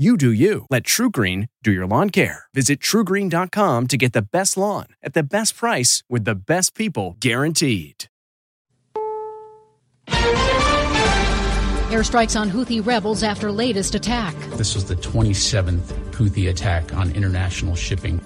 You do you. Let TruGreen do your lawn care. Visit TruGreen.com to get the best lawn at the best price with the best people guaranteed. Airstrikes on Houthi rebels after latest attack. This was the 27th Houthi attack on international shipping.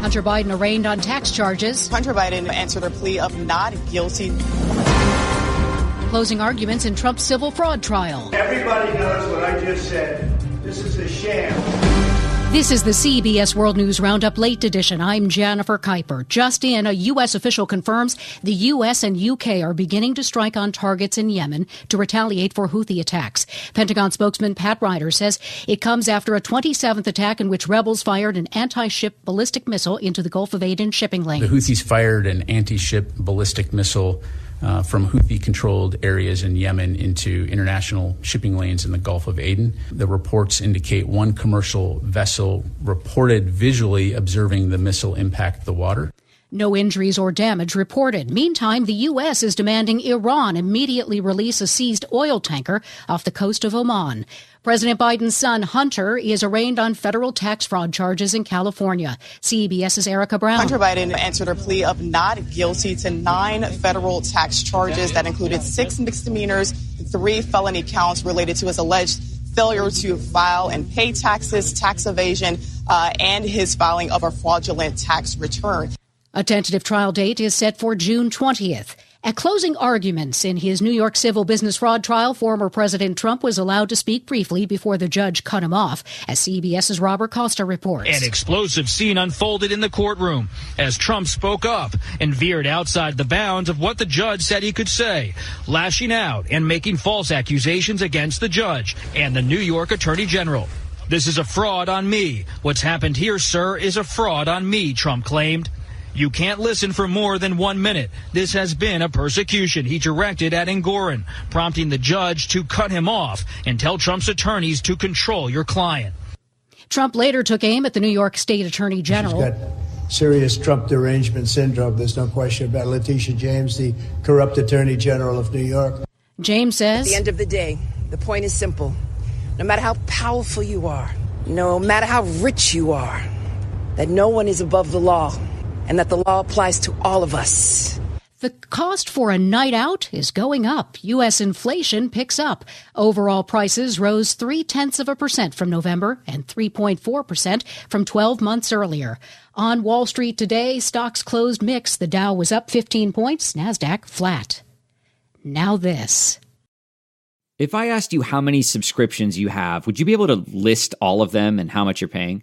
Hunter Biden arraigned on tax charges. Hunter Biden answered a plea of not guilty. Closing arguments in Trump's civil fraud trial. Everybody knows what I just said. This is a sham. This is the CBS World News Roundup Late Edition. I'm Jennifer Keiper. Just in, a U.S. official confirms the U.S. and U.K. are beginning to strike on targets in Yemen to retaliate for Houthi attacks. Pentagon spokesman Pat Ryan says it comes after a 27th attack in which rebels fired an anti-ship ballistic missile into the Gulf of Aden shipping lane. The Houthis fired an anti-ship ballistic missile from Houthi-controlled areas in Yemen into international shipping lanes in the Gulf of Aden. The reports indicate one commercial vessel reported visually observing the missile impact the water. No injuries or damage reported. Meantime, the U.S. is demanding Iran immediately release a seized oil tanker off the coast of Oman. President Biden's son, Hunter, is arraigned on federal tax fraud charges in California. CBS's Erica Brown. Hunter Biden answered a plea of not guilty to 9 federal tax charges that included 6 misdemeanors and 3 felony counts related to his alleged failure to file and pay taxes, tax evasion, and his filing of a fraudulent tax return. A tentative trial date is set for June 20th. At closing arguments in his New York civil business fraud trial, former President Trump was allowed to speak briefly before the judge cut him off, as CBS's Robert Costa reports. An explosive scene unfolded in the courtroom as Trump spoke up and veered outside the bounds of what the judge said he could say, lashing out and making false accusations against the judge and the New York Attorney General. "This is a fraud on me. What's happened here, sir, is a fraud on me," Trump claimed. "You can't listen for more than 1 minute. This has been a persecution," he directed at Engoron, prompting the judge to cut him off and tell Trump's attorneys to control your client. Trump later took aim at the New York State Attorney General. She's got serious Trump derangement syndrome. There's no question about it. Letitia James, the corrupt Attorney General of New York. James says, "At the end of the day, the point is simple. No matter how powerful you are, no matter how rich you are, that no one is above the law, and that the law applies to all of us." The cost for a night out is going up. U.S. inflation picks up. Overall prices rose 0.3% from November and 3.4% from 12 months earlier. On Wall Street today, stocks closed mixed. The Dow was up 15 points, NASDAQ flat. Now this. If I asked you how many subscriptions you have, would you be able to list all of them and how much you're paying?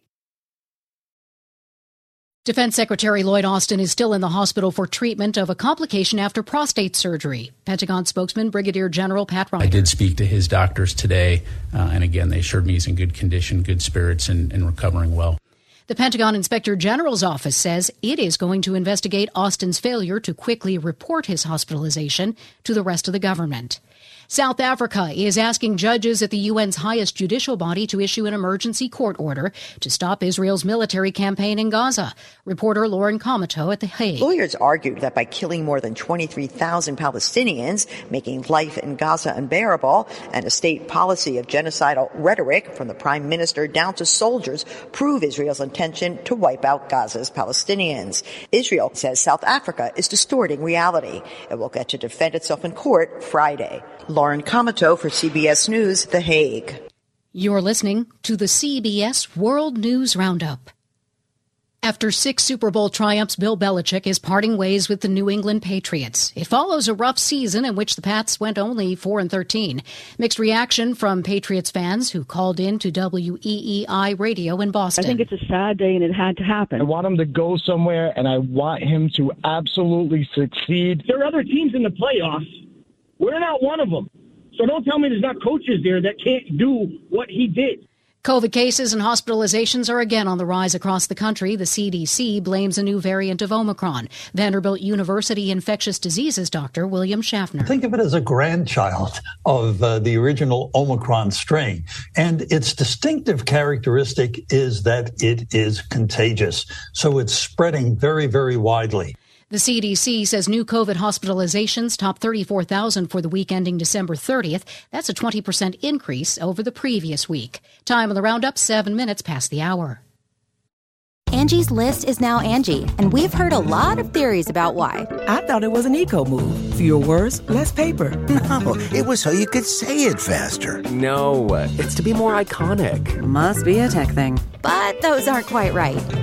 Defense Secretary Lloyd Austin is still in the hospital for treatment of a complication after prostate surgery. Pentagon spokesman Brigadier General Pat Ryan. I did speak to his doctors today, and again, they assured me he's in good condition, good spirits, and recovering well. The Pentagon Inspector General's office says it is going to investigate Austin's failure to quickly report his hospitalization to the rest of the government. South Africa is asking judges at the UN's highest judicial body to issue an emergency court order to stop Israel's military campaign in Gaza. Reporter Lauren Kamato at The Hague. Lawyers argued that by killing more than 23,000 Palestinians, making life in Gaza unbearable, and a state policy of genocidal rhetoric from the prime minister down to soldiers prove Israel's intention to wipe out Gaza's Palestinians. Israel says South Africa is distorting reality. It will get to defend itself in court Friday. Lauren Kamato for CBS News, The Hague. You're listening to the CBS World News Roundup. After 6 Super Bowl triumphs, Bill Belichick is parting ways with the New England Patriots. It follows a rough season in which the Pats went only 4-13. Mixed reaction from Patriots fans who called in to WEEI radio in Boston. I think it's a sad day and it had to happen. I want him to go somewhere and I want him to absolutely succeed. There are other teams in the playoffs. We're not one of them. So don't tell me there's not coaches there that can't do what he did. COVID cases and hospitalizations are again on the rise across the country. The CDC blames a new variant of Omicron. Vanderbilt University infectious diseases doctor William Schaffner. Think of it as a grandchild of the original Omicron strain. And its distinctive characteristic is that it is contagious. So it's spreading very, very widely. The CDC says new COVID hospitalizations topped 34,000 for the week ending December 30th. That's a 20% increase over the previous week. Time on the roundup, 7 minutes past the hour. Angie's List is now Angie, and we've heard a lot of theories about why. I thought it was an eco-move. Fewer words, less paper. No, it was so you could say it faster. No, it's to be more iconic. Must be a tech thing. But those aren't quite right.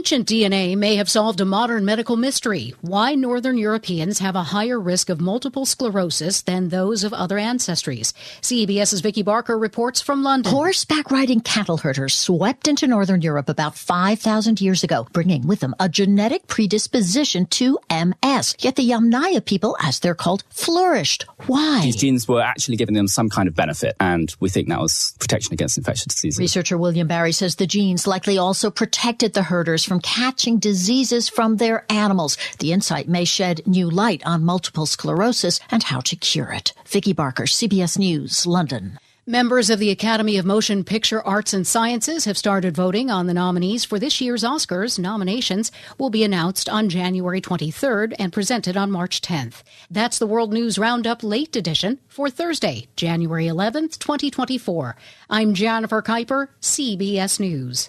Ancient DNA may have solved a modern medical mystery, why Northern Europeans have a higher risk of multiple sclerosis than those of other ancestries. CBS's Vicki Barker reports from London. Horseback riding cattle herders swept into Northern Europe about 5,000 years ago, bringing with them a genetic predisposition to MS. Yet the Yamnaya people, as they're called, flourished. Why? These genes were actually giving them some kind of benefit, and we think that was protection against infectious diseases. Researcher William Barry says the genes likely also protected the herders from catching diseases from their animals. The insight may shed new light on multiple sclerosis and how to cure it. Vicki Barker, CBS News, London. Members of the Academy of Motion Picture Arts and Sciences have started voting on the nominees for this year's Oscars. Nominations will be announced on January 23rd and presented on March 10th. That's the World News Roundup Late Edition for Thursday, January 11th, 2024. I'm Jennifer Keiper, CBS News.